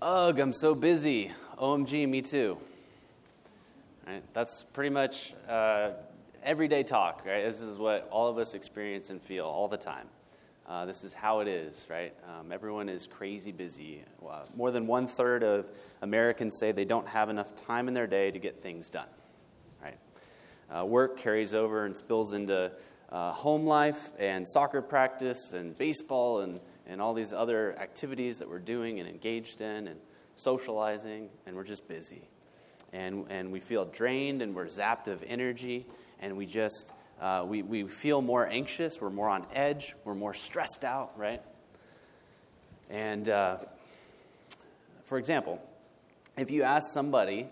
Ugh, I'm so busy. OMG, me too. Right? That's pretty much everyday talk, right? This is what all of us experience and feel all the time. This is how it is, right? Everyone is crazy busy. Wow. More than 1/3 of Americans say they don't have enough time in their day to get things done, right? Work carries over and spills into home life and soccer practice and baseball and all these other activities that we're doing and engaged in and socializing, and we're just busy. And we feel drained and we're zapped of energy, and we just... We feel more anxious, we're more on edge, we're more stressed out, right? And for example, if you ask somebody,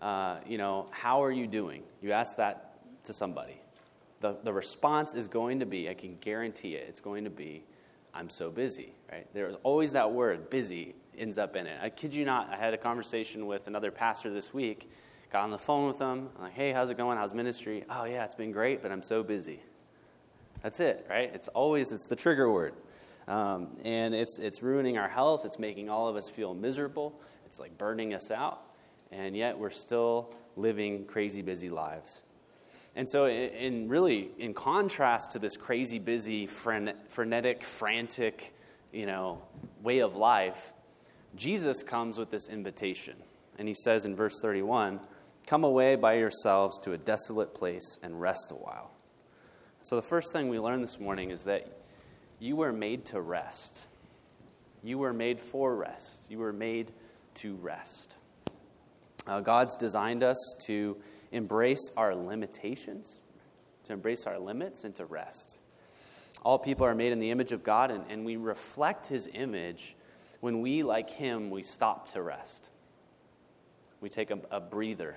how are you doing? You ask that to somebody. The response is going to be, I can guarantee it, it's going to be, I'm so busy, right? There's always that word, busy, ends up in it. I kid you not, I had a conversation with another pastor this week. Got on the phone with them. I'm like, hey, how's it going? How's ministry? Oh, yeah, it's been great, but I'm so busy. That's it, right? It's the trigger word. And it's ruining our health. It's making all of us feel miserable. It's like burning us out. And yet we're still living crazy busy lives. And so in contrast to this crazy busy, frenetic, frantic, way of life, Jesus comes with this invitation. And he says in verse 31... Come away by yourselves to a desolate place and rest a while. So the first thing we learned this morning is that you were made to rest. You were made for rest. You were made to rest. God's designed us to embrace our limitations, to embrace our limits, and to rest. All people are made in the image of God, and we reflect his image when we, like him, we stop to rest. We take a breather.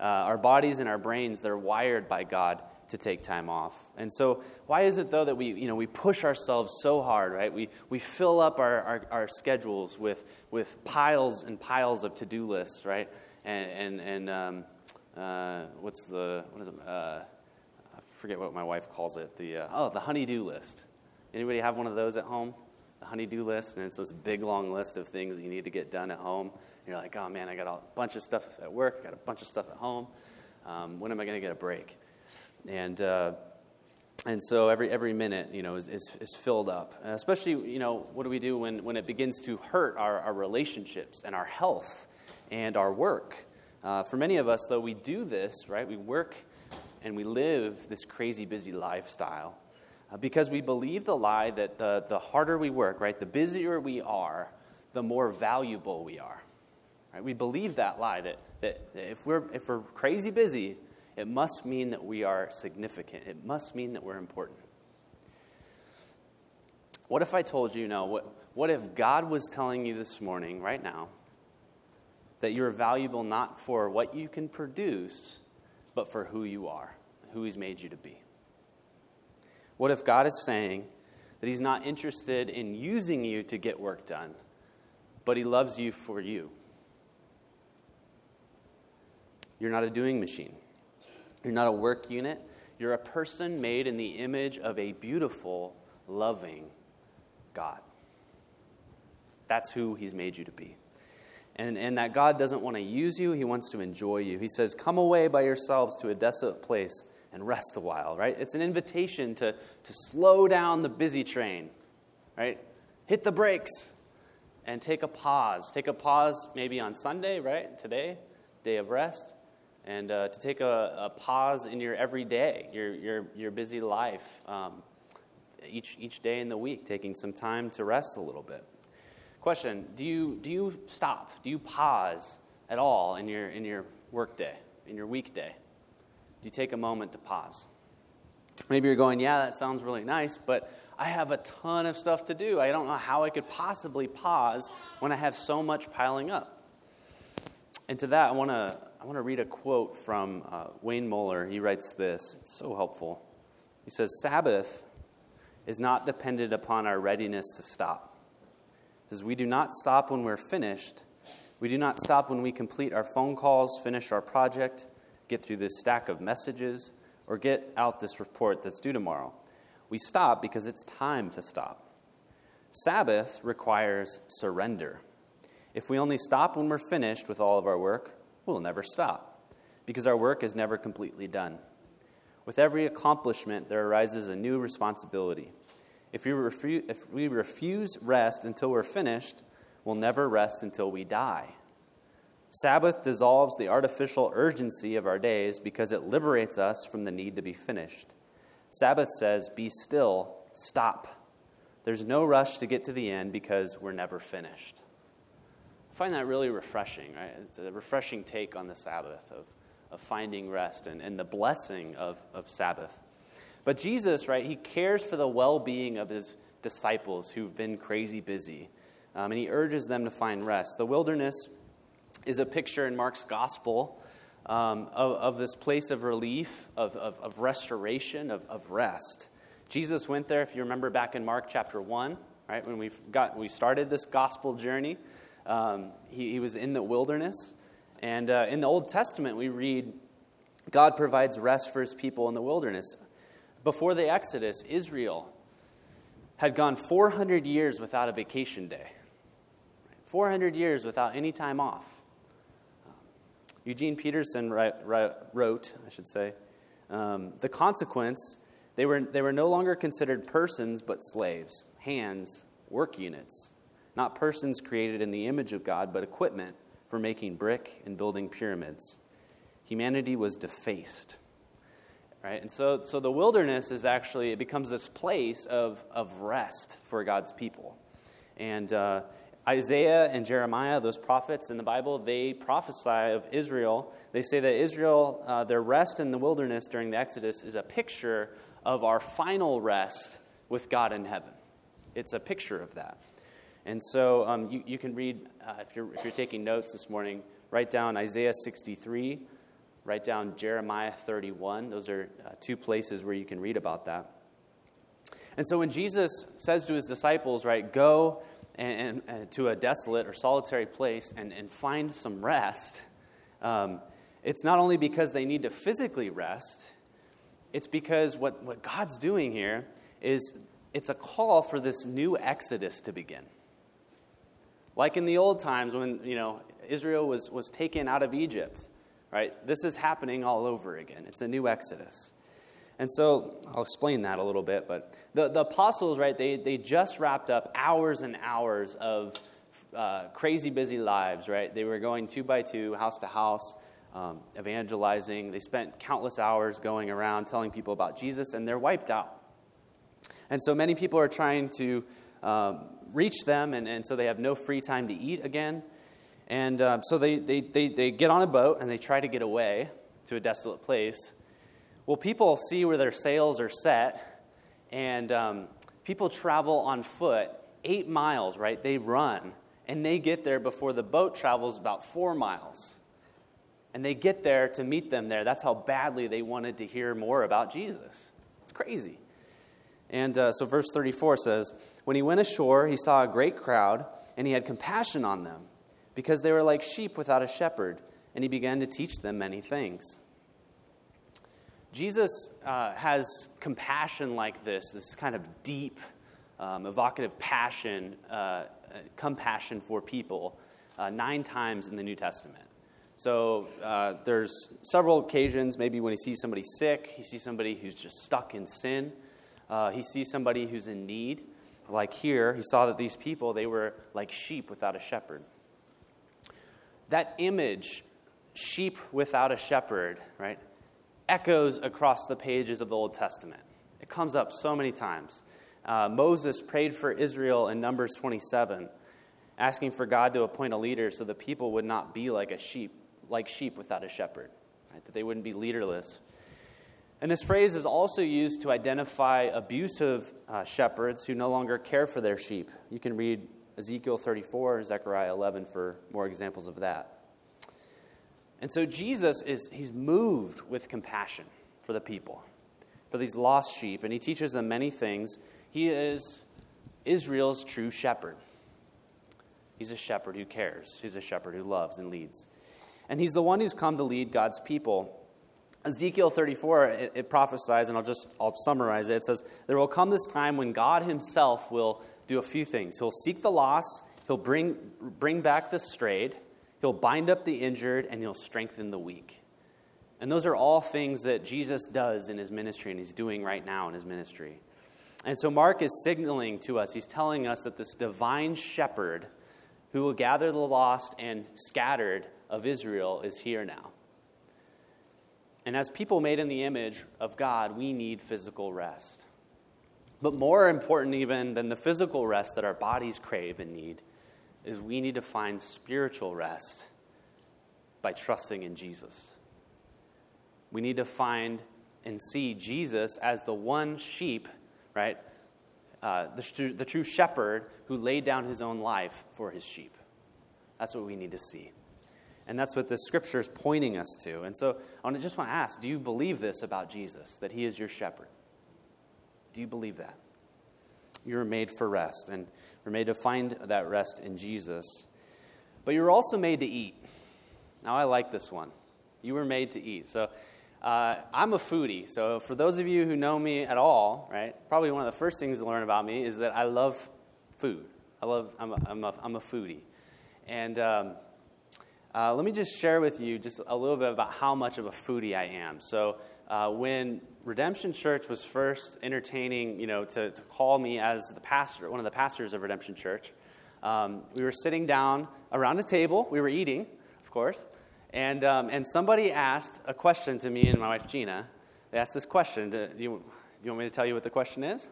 Our bodies and our brains, they're wired by God to take time off. And so why is it, though, that we push ourselves so hard, right? We fill up our schedules with piles and piles of to-do lists, right? And I forget what my wife calls it, the honey-do list. Anybody have one of those at home? The honey-do list, and it's this big, long list of things that you need to get done at home. You're like, oh man, I got a bunch of stuff at work, I got a bunch of stuff at home. When am I going to get a break? And so every minute, is filled up. And especially, what do we do when it begins to hurt our relationships and our health and our work? For many of us, though, we do this, right? We work and we live this crazy busy lifestyle because we believe the lie that the harder we work, right, the busier we are, the more valuable we are. Right? We believe that lie that if we're crazy busy, it must mean that we are significant. It must mean that we're important. What if I told you, what if God was telling you this morning, right now, that you're valuable not for what you can produce, but for who you are, who he's made you to be? What if God is saying that he's not interested in using you to get work done, but he loves you for you? You're not a doing machine. You're not a work unit. You're a person made in the image of a beautiful, loving God. That's who he's made you to be. And that God doesn't want to use you. He wants to enjoy you. He says, come away by yourselves to a desolate place and rest a while, right? It's an invitation to slow down the busy train, right? Hit the brakes and take a pause. Take a pause maybe on Sunday, right? Today, day of rest. And to take a pause in your everyday, your busy life, each day in the week, taking some time to rest a little bit. Question: Do you stop? Do you pause at all in your workday, in your weekday? Do you take a moment to pause? Maybe you're going, yeah, that sounds really nice, but I have a ton of stuff to do. I don't know how I could possibly pause when I have so much piling up. And to that, I want to read a quote from Wayne Muller. He writes this. It's so helpful. He says, Sabbath is not dependent upon our readiness to stop. He says, we do not stop when we're finished. We do not stop when we complete our phone calls, finish our project, get through this stack of messages, or get out this report that's due tomorrow. We stop because it's time to stop. Sabbath requires surrender. If we only stop when we're finished with all of our work, we'll never stop, because our work is never completely done. With every accomplishment, there arises a new responsibility. If we refuse rest until we're finished, we'll never rest until we die. Sabbath dissolves the artificial urgency of our days because it liberates us from the need to be finished. Sabbath says, be still, stop. There's no rush to get to the end because we're never finished. I find that really refreshing, right? It's a refreshing take on the Sabbath of finding rest and the blessing of Sabbath. But Jesus, right, he cares for the well-being of his disciples who've been crazy busy, and he urges them to find rest. The wilderness is a picture in Mark's gospel of this place of relief, of restoration, of rest. Jesus went there, if you remember back in Mark chapter 1, right, when we started this gospel journey, he was in the wilderness. And in the Old Testament, we read, God provides rest for his people in the wilderness. Before the Exodus, Israel had gone 400 years without a vacation day. 400 years without any time off. Eugene Peterson wrote, the consequence, they were no longer considered persons but slaves, hands, work units. Not persons created in the image of God, but equipment for making brick and building pyramids. Humanity was defaced. Right? And so the wilderness is actually, it becomes this place of rest for God's people. And Isaiah and Jeremiah, those prophets in the Bible, they prophesy of Israel. They say that Israel, their rest in the wilderness during the Exodus is a picture of our final rest with God in heaven. It's a picture of that. And so you can read, if you're taking notes this morning, write down Isaiah 63, write down Jeremiah 31. Those are two places where you can read about that. And so when Jesus says to his disciples, right, go and to a desolate or solitary place and find some rest, it's not only because they need to physically rest, it's because what God's doing here is it's a call for this new exodus to begin. Like in the old times when, Israel was taken out of Egypt, right? This is happening all over again. It's a new exodus. And so I'll explain that a little bit, but the apostles, right, they just wrapped up hours and hours of crazy busy lives, right? They were going 2 by 2, house to house, evangelizing. They spent countless hours going around telling people about Jesus, and they're wiped out. And so many people are trying to reach them, and so they have no free time to eat again. And so they get on a boat, and they try to get away to a desolate place. Well, people see where their sails are set, and people travel on foot 8 miles, right? They run, and they get there before the boat travels about 4 miles. And they get there to meet them there. That's how badly they wanted to hear more about Jesus. It's crazy. And so verse 34 says, when he went ashore, he saw a great crowd, and he had compassion on them, because they were like sheep without a shepherd, and he began to teach them many things. Jesus has compassion like this kind of deep, evocative passion, compassion for people, 9 times in the New Testament. So there's several occasions, maybe when he sees somebody sick, he sees somebody who's just stuck in sin, he sees somebody who's in need. Like here, he saw that these people, they were like sheep without a shepherd. That image, sheep without a shepherd, right, echoes across the pages of the Old Testament. It comes up so many times. Moses prayed for Israel in Numbers 27, asking for God to appoint a leader so the people would not be like sheep without a shepherd, right? That they wouldn't be leaderless. And this phrase is also used to identify abusive shepherds who no longer care for their sheep. You can read Ezekiel 34 or Zechariah 11 for more examples of that. And so Jesus he's moved with compassion for the people, for these lost sheep, and he teaches them many things. He is Israel's true shepherd. He's a shepherd who cares. He's a shepherd who loves and leads. And he's the one who's come to lead God's people. Ezekiel 34, it prophesies, and I'll summarize it. It says, there will come this time when God himself will do a few things. He'll seek the lost, He'll bring back the strayed. He'll bind up the injured, and he'll strengthen the weak. And those are all things that Jesus does in his ministry, and he's doing right now in his ministry. And so Mark is signaling to us, he's telling us that this divine shepherd who will gather the lost and scattered of Israel is here now. And as people made in the image of God, we need physical rest. But more important even than the physical rest that our bodies crave and need is we need to find spiritual rest by trusting in Jesus. We need to find and see Jesus as the one sheep, right? The true shepherd who laid down his own life for his sheep. That's what we need to see. And that's what the scripture is pointing us to. And so I just want to ask, do you believe this about Jesus, that he is your shepherd? Do you believe that? You're made for rest, and we're made to find that rest in Jesus. But you're also made to eat. Now, I like this one. You were made to eat. So I'm a foodie. So for those of you who know me at all, right, probably one of the first things to learn about me is that I love food. I'm a foodie. And let me just share with you just a little bit about how much of a foodie I am. So when Redemption Church was first entertaining, to call me as the pastor, one of the pastors of Redemption Church, we were sitting down around a table. We were eating, of course, and somebody asked a question to me and my wife Gina. They asked this question. Do you want me to tell you what the question is?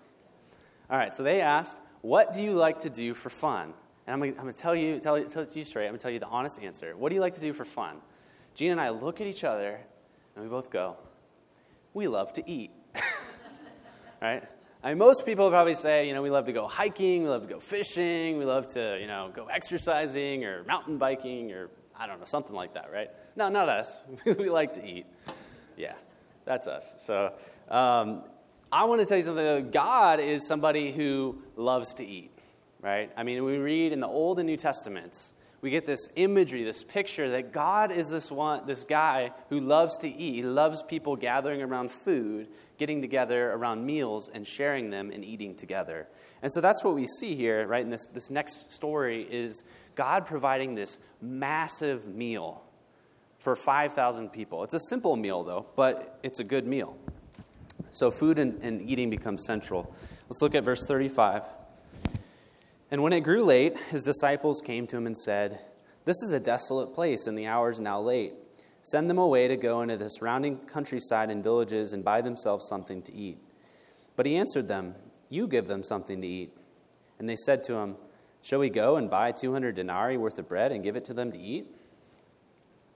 All right. So they asked, "What do you like to do for fun?" And I'm going to tell it to you straight. I'm going to tell you the honest answer. What do you like to do for fun? Gina and I look at each other, and we both go, we love to eat, right? I mean, most people probably say, we love to go hiking, we love to go fishing, we love to, go exercising or mountain biking or, I don't know, something like that, right? No, not us. We like to eat. Yeah, that's us. So I want to tell you something. God is somebody who loves to eat, right? I mean, we read in the Old and New Testaments, we get this imagery, this picture that God is this guy who loves to eat. He loves people gathering around food, getting together around meals and sharing them and eating together. And so that's what we see here, right? And this next story is God providing this massive meal for 5,000 people. It's a simple meal, though, but it's a good meal. So food and eating becomes central. Let's look at verse 35. And when it grew late, his disciples came to him and said, "This is a desolate place, and the hour is now late. Send them away to go into the surrounding countryside and villages and buy themselves something to eat." But he answered them, "You give them something to eat." And they said to him, "Shall we go and buy 200 denarii worth of bread and give it to them to eat?"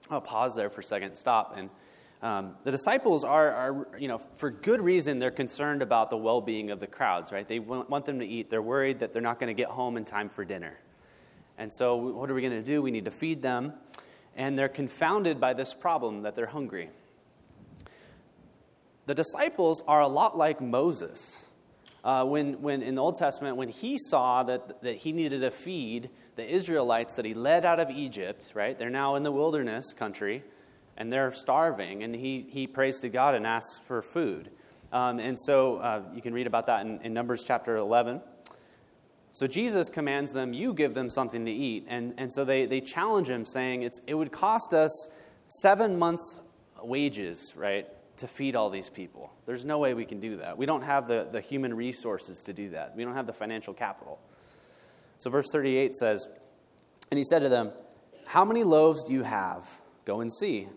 I'll pause there for a second, stop. And the disciples are for good reason, they're concerned about the well-being of the crowds, right? They want them to eat. They're worried that they're not going to get home in time for dinner. And so what are we going to do? We need to feed them. And they're confounded by this problem that they're hungry. The disciples are a lot like Moses. When in the Old Testament, when he saw that he needed to feed the Israelites that he led out of Egypt, right? They're now in the wilderness country. And they're starving, and he prays to God and asks for food. And so you can read about that in Numbers chapter 11. So Jesus commands them, you give them something to eat. And so they challenge him, saying, it would cost us 7 months' wages, right, to feed all these people. There's no way we can do that. We don't have the human resources to do that. We don't have the financial capital. So verse 38 says, and he said to them, "How many loaves do you have? Go and see."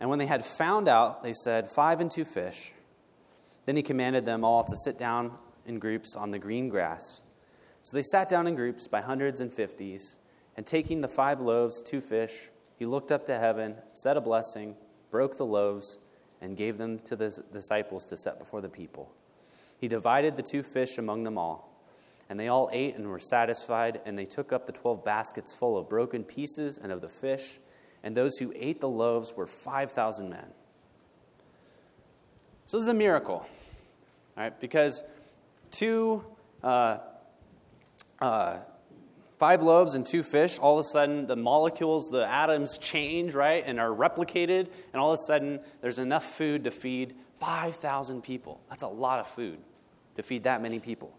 And when they had found out, they said, 5 and 2 fish. Then he commanded them all to sit down in groups on the green grass. So they sat down in groups by hundreds and fifties, and taking the 5 loaves, 2 fish, he looked up to heaven, said a blessing, broke the loaves, and gave them to the disciples to set before the people. He divided the 2 fish among them all, and they all ate and were satisfied, and they took up the 12 baskets full of broken pieces and of the fish, and those who ate the loaves were 5,000 men. So this is a miracle, all right? Because 5 loaves and 2 fish, all of a sudden the molecules, the atoms change, right, and are replicated, and all of a sudden there's enough food to feed 5,000 people. That's a lot of food to feed that many people.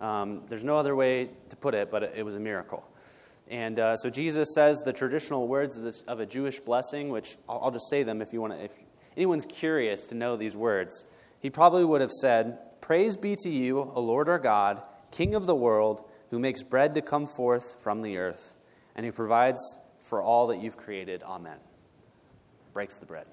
There's no other way to put it, but it was a miracle. And so Jesus says the traditional words of a Jewish blessing, which I'll just say them if you want to. If anyone's curious to know these words, he probably would have said, "Praise be to you, O Lord our God, King of the world, who makes bread to come forth from the earth, and who provides for all that you've created. Amen." Breaks the bread.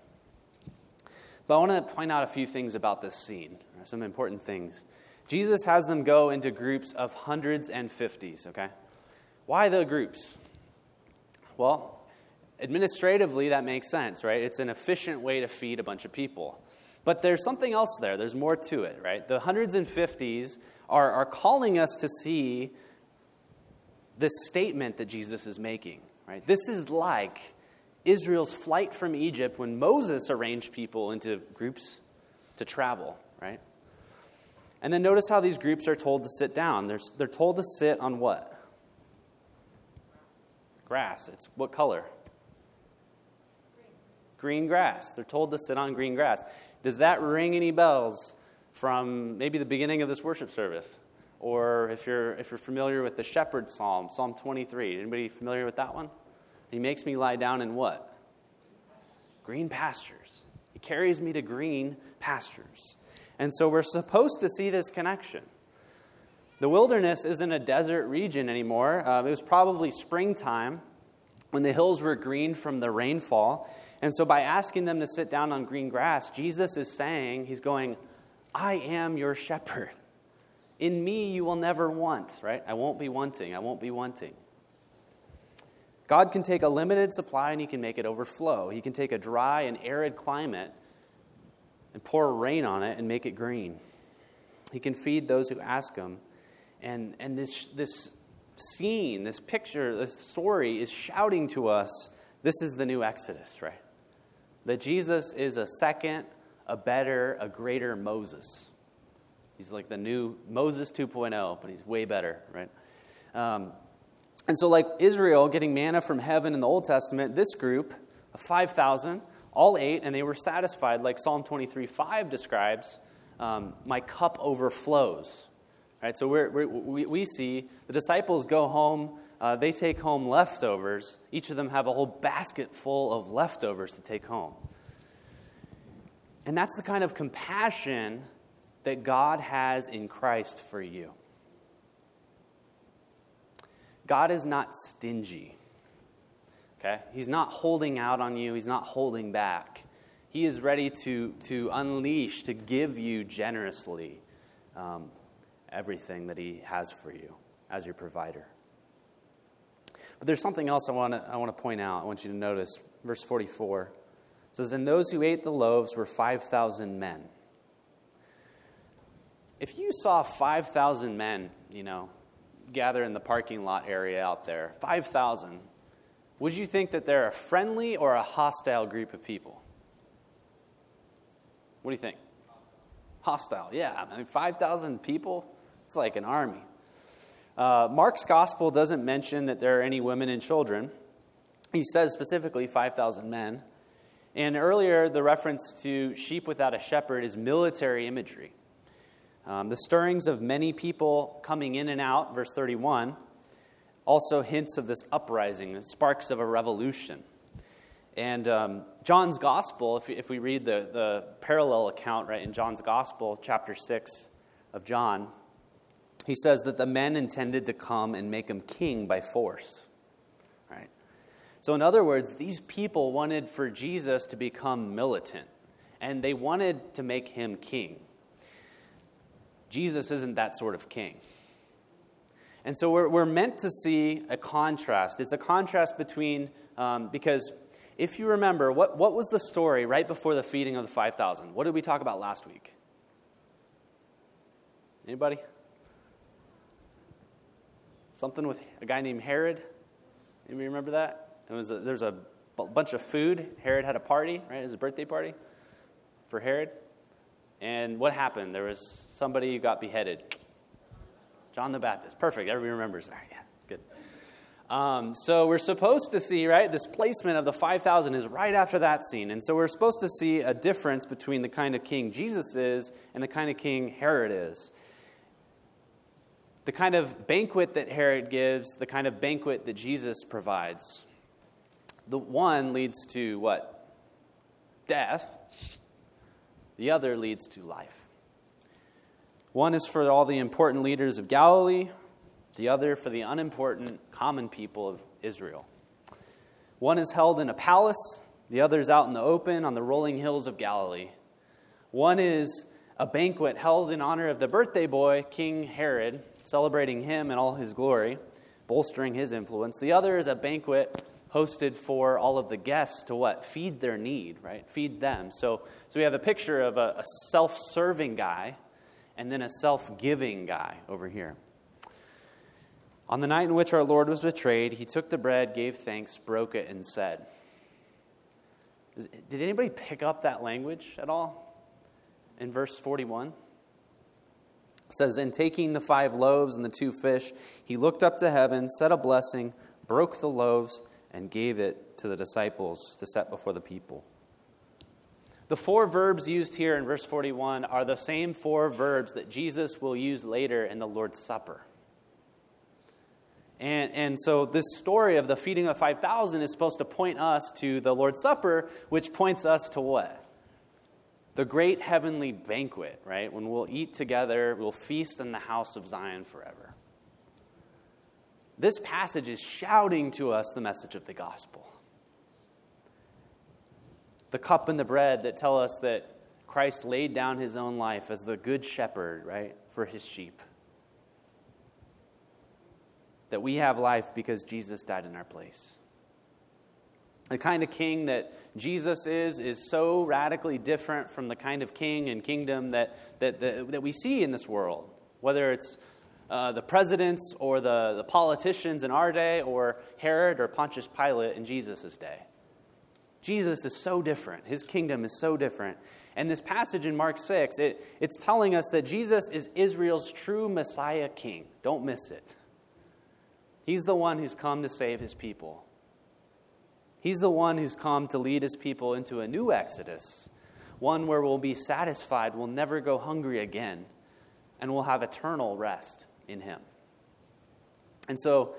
But I want to point out a few things about this scene, some important things. Jesus has them go into groups of hundreds and fifties, okay? Why the groups? Well, administratively, that makes sense, right? It's an efficient way to feed a bunch of people. But there's something else there. There's more to it, right? The hundreds and fifties are calling us to see this statement that Jesus is making, right? This is like Israel's flight from Egypt when Moses arranged people into groups to travel, right? And then notice how these groups are told to sit down. They're told to sit on what? Grass. It's what color? Green grass. They're told to sit on green grass. Does that ring any bells from maybe the beginning of this worship service? Or if you're familiar with the shepherd's psalm, Psalm 23. Anybody familiar with that one? He makes me lie down in what? Green pastures. He carries me to green pastures. And so we're supposed to see this connection. The wilderness isn't a desert region anymore. It was probably springtime when the hills were green from the rainfall. And so by asking them to sit down on green grass, Jesus is saying, he's going, I am your shepherd. In me you will never want, right? I won't be wanting. I won't be wanting. God can take a limited supply and he can make it overflow. He can take a dry and arid climate and pour rain on it and make it green. He can feed those who ask him. And this scene, this picture, this story is shouting to us, this is the new Exodus, right? That Jesus is a second, a better, a greater Moses. He's like the new Moses 2.0, but he's way better, right? And so like Israel getting manna from heaven in the Old Testament, this group of 5,000, all ate, and they were satisfied, like Psalm 23:5 describes, my cup overflows. All right, so we see the disciples go home. They take home leftovers. Each of them have a whole basket full of leftovers to take home. And that's the kind of compassion that God has in Christ for you. God is not stingy. Okay? He's not holding out on you. He's not holding back. He is ready to unleash, to give you generously everything that he has for you as your provider. But there's something else I want to point out. I want you to notice. Verse 44 says, "And those who ate the loaves were 5,000 men." If you saw 5,000 men, gather in the parking lot area out there, 5,000, would you think that they're a friendly or a hostile group of people? What do you think? Hostile, yeah. I mean, 5,000 people, it's like an army. Mark's gospel doesn't mention that there are any women and children. He says specifically 5,000 men. And earlier, the reference to sheep without a shepherd is military imagery. The stirrings of many people coming in and out, verse 31, also hints of this uprising, the sparks of a revolution. And John's Gospel, if we read the parallel account, right, in John's Gospel, chapter 6 of John, he says that the men intended to come and make him king by force, right? So in other words, these people wanted for Jesus to become militant, and they wanted to make him king. Jesus isn't that sort of king. And so we're meant to see a contrast. It's a contrast between, because if you remember, what was the story right before the feeding of the 5,000? What did we talk about last week? Anybody? Something with a guy named Herod? Anybody remember that? There's a bunch of food. Herod had a party, right? It was a birthday party for Herod. And what happened? There was somebody who got beheaded. John the Baptist. Perfect. Everybody remembers. All right, yeah, good. So we're supposed to see, right, this placement of the 5,000 is right after that scene. And so we're supposed to see a difference between the kind of king Jesus is and the kind of king Herod is. the kind of banquet that Herod gives, the kind of banquet that Jesus provides. The one leads to what? Death. The other leads to life. One is for all the important leaders of Galilee, the other for the unimportant common people of Israel. One is held in a palace, the other is out in the open on the rolling hills of Galilee. One is a banquet held in honor of the birthday boy, King Herod, celebrating him in all his glory, bolstering his influence. The other is a banquet hosted for all of the guests to what? Feed their need, right? Feed them. So we have a picture of a self-serving guy and then a self-giving guy over here. On the night in which our Lord was betrayed, he took the bread, gave thanks, broke it, and said. Did anybody pick up that language at all? In verse 41, it says, "And taking the 5 loaves and the 2 fish, he looked up to heaven, said a blessing, broke the loaves, and gave it to the disciples to set before the people." The 4 verbs used here in verse 41 are the same 4 verbs that Jesus will use later in the Lord's Supper. And so this story of the feeding of 5,000 is supposed to point us to the Lord's Supper, which points us to what? The great heavenly banquet, right? When we'll eat together, we'll feast in the house of Zion forever. This passage is shouting to us the message of the gospel. The cup and the bread that tell us that Christ laid down his own life as the good shepherd, right, for his sheep. That we have life because Jesus died in our place. The kind of king that Jesus is so radically different from the kind of king and kingdom that we see in this world. Whether it's the presidents or the politicians in our day, or Herod or Pontius Pilate in Jesus' day. Jesus is so different. His kingdom is so different. And this passage in Mark 6, it's telling us that Jesus is Israel's true Messiah king. Don't miss it. He's the one who's come to save his people. He's the one who's come to lead his people into a new exodus, one where we'll be satisfied, we'll never go hungry again, and we'll have eternal rest in him. And so,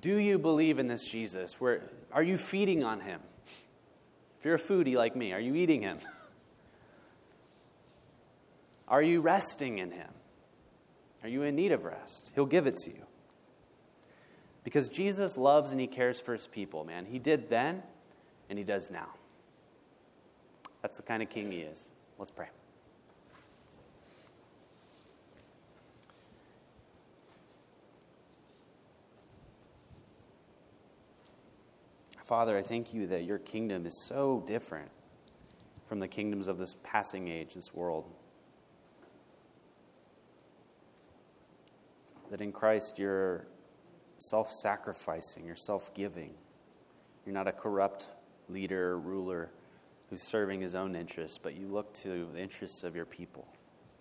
do you believe in this Jesus? Are you feeding on him? If you're a foodie like me, are you eating him? Are you resting in him? Are you in need of rest? He'll give it to you. Because Jesus loves and he cares for his people, man. He did then, and he does now. That's the kind of king he is. Let's pray. Father, I thank you that your kingdom is so different from the kingdoms of this passing age, this world. That in Christ you're self-sacrificing, you're self-giving. You're not a corrupt leader or ruler who's serving his own interests, but you look to the interests of your people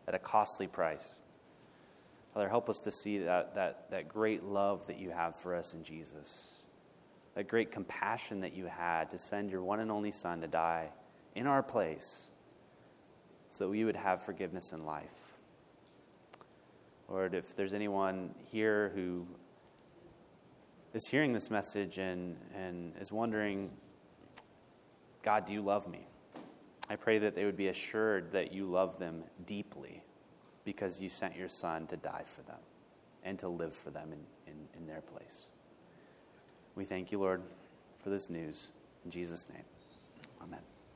at a costly price. Father, help us to see that great love that you have for us in Jesus, that great compassion that you had to send your one and only Son to die in our place so that we would have forgiveness in life. Lord, if there's anyone here who is hearing this message and is wondering, God, do you love me? I pray that they would be assured that you love them deeply because you sent your Son to die for them and to live for them in their place. We thank you, Lord, for this news. In Jesus' name, amen.